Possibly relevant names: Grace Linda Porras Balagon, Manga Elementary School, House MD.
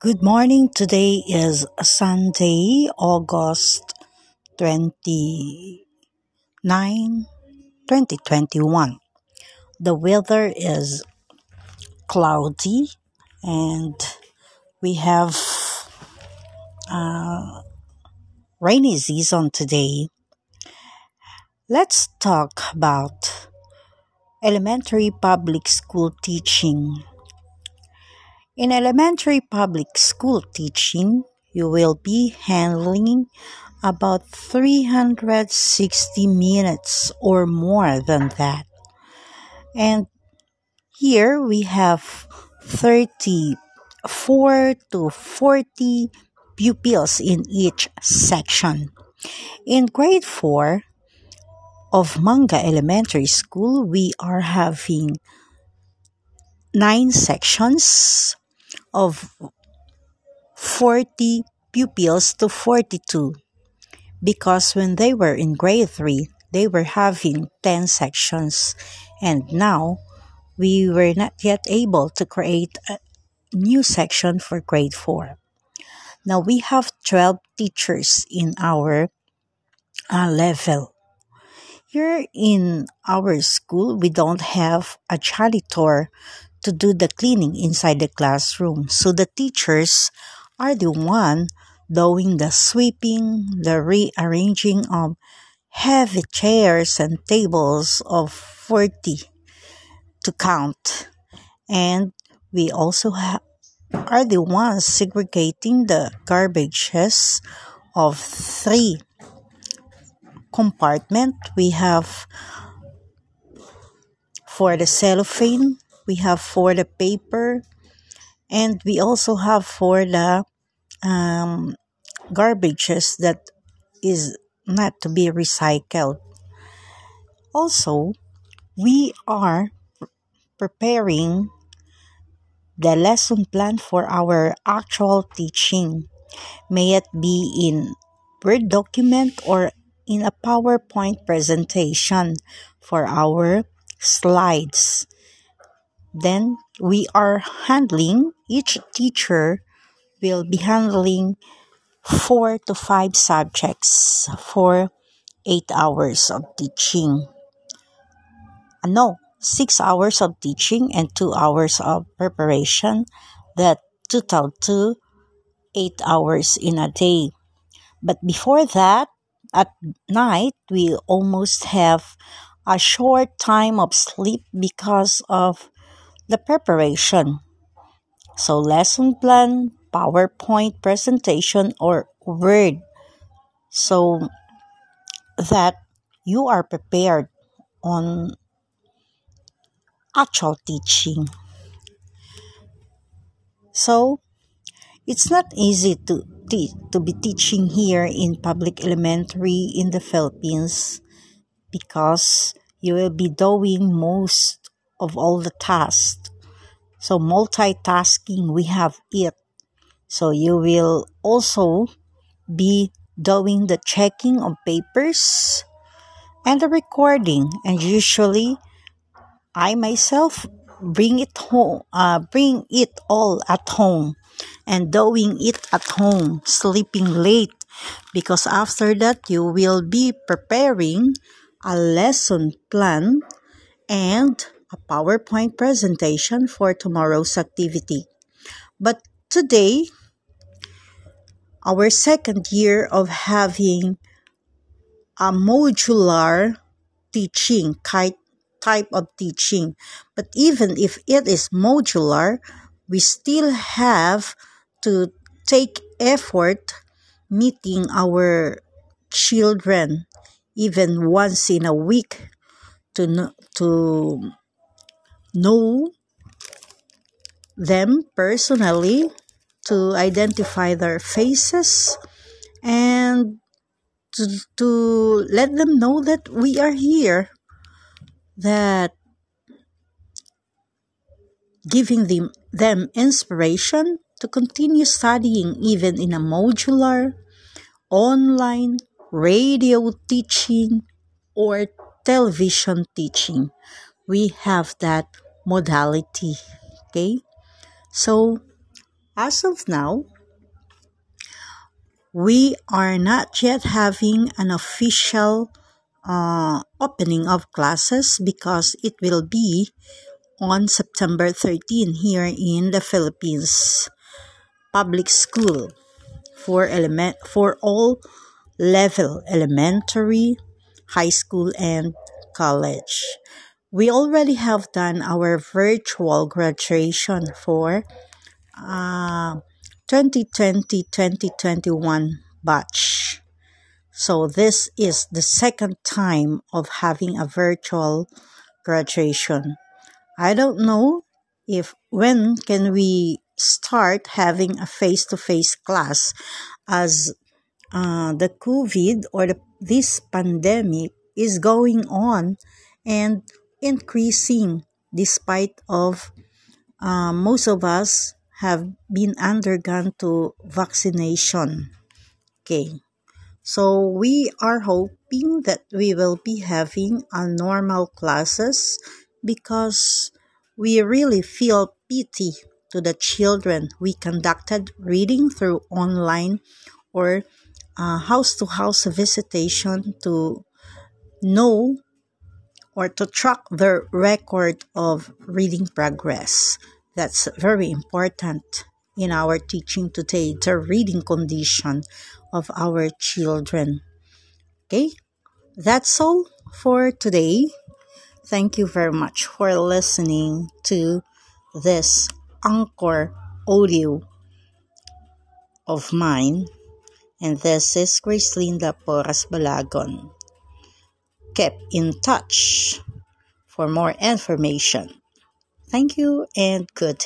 Good morning. Today is Sunday, August 29, 2021. The weather is cloudy and we have rainy season today. Let's talk about elementary public school teaching. In elementary public school teaching, you will be handling about 360 minutes or more than that. And here we have 34 to 40 pupils in each section. In grade 4 of Manga Elementary School, we are having 9 sections of 40 pupils to 42, because when they were in grade 3, they were having 10 sections, and now we were not yet able to create a new section for grade 4. Now we have 12 teachers in our level. Here in our school, we don't have a janitor to do the cleaning inside the classroom. So the teachers are the one doing the sweeping, the rearranging of heavy chairs and tables of 40 to count. And we also are the ones segregating the garbages of 3 compartments. We have for the cellophane, we have for the paper, and we also have for the garbages that is not to be recycled. Also, we are preparing the lesson plan for our actual teaching. May it be in Word document or in a PowerPoint presentation for our slides. Then we are handling, each teacher will be handling 4 to 5 subjects for 8 hours of teaching. 6 hours of teaching and 2 hours of preparation, that total to 8 hours in a day. But before that, at night, we almost have a short time of sleep because of the preparation. So lesson plan, PowerPoint presentation, or Word, so that you are prepared on actual teaching. So it's not easy to be teaching here in public elementary in the Philippines, because you will be doing most of all the tasks. So multitasking, we have it. So you will also be doing the checking of papers and the recording. And usually, I myself bring it all at home, and doing it at home, sleeping late, because after that you will be preparing a lesson plan and a PowerPoint presentation for tomorrow's activity. But today, our second year of having a modular teaching, type of teaching. But even if it is modular, we still have to take effort meeting our children even once in a week to know them personally, to identify their faces, and to let them know that we are here, that giving them inspiration to continue studying even in a modular, online, radio teaching, or television teaching. We have that modality. Okay, so As of now, we are not yet having an official opening of classes because it will be on September 13 here in the Philippines public school for all level, elementary, high school, and college. We already have done our virtual graduation for 2020-2021 batch. So this is the second time of having a virtual graduation. I don't know if when can we start having a face-to-face class, as the COVID or this pandemic is going on and increasing despite of most of us have been undergone to vaccination. Okay, so we are hoping that we will be having a normal classes because we really feel pity to the children. We conducted reading through online or house-to-house visitation to know or to track their record of reading progress. That's very important in our teaching today, the reading condition of our children. Okay, that's all for today. Thank you very much for listening to this Anchor audio of mine. And this is Grace Linda Porras Balagon. Keep in touch for more information. Thank you and good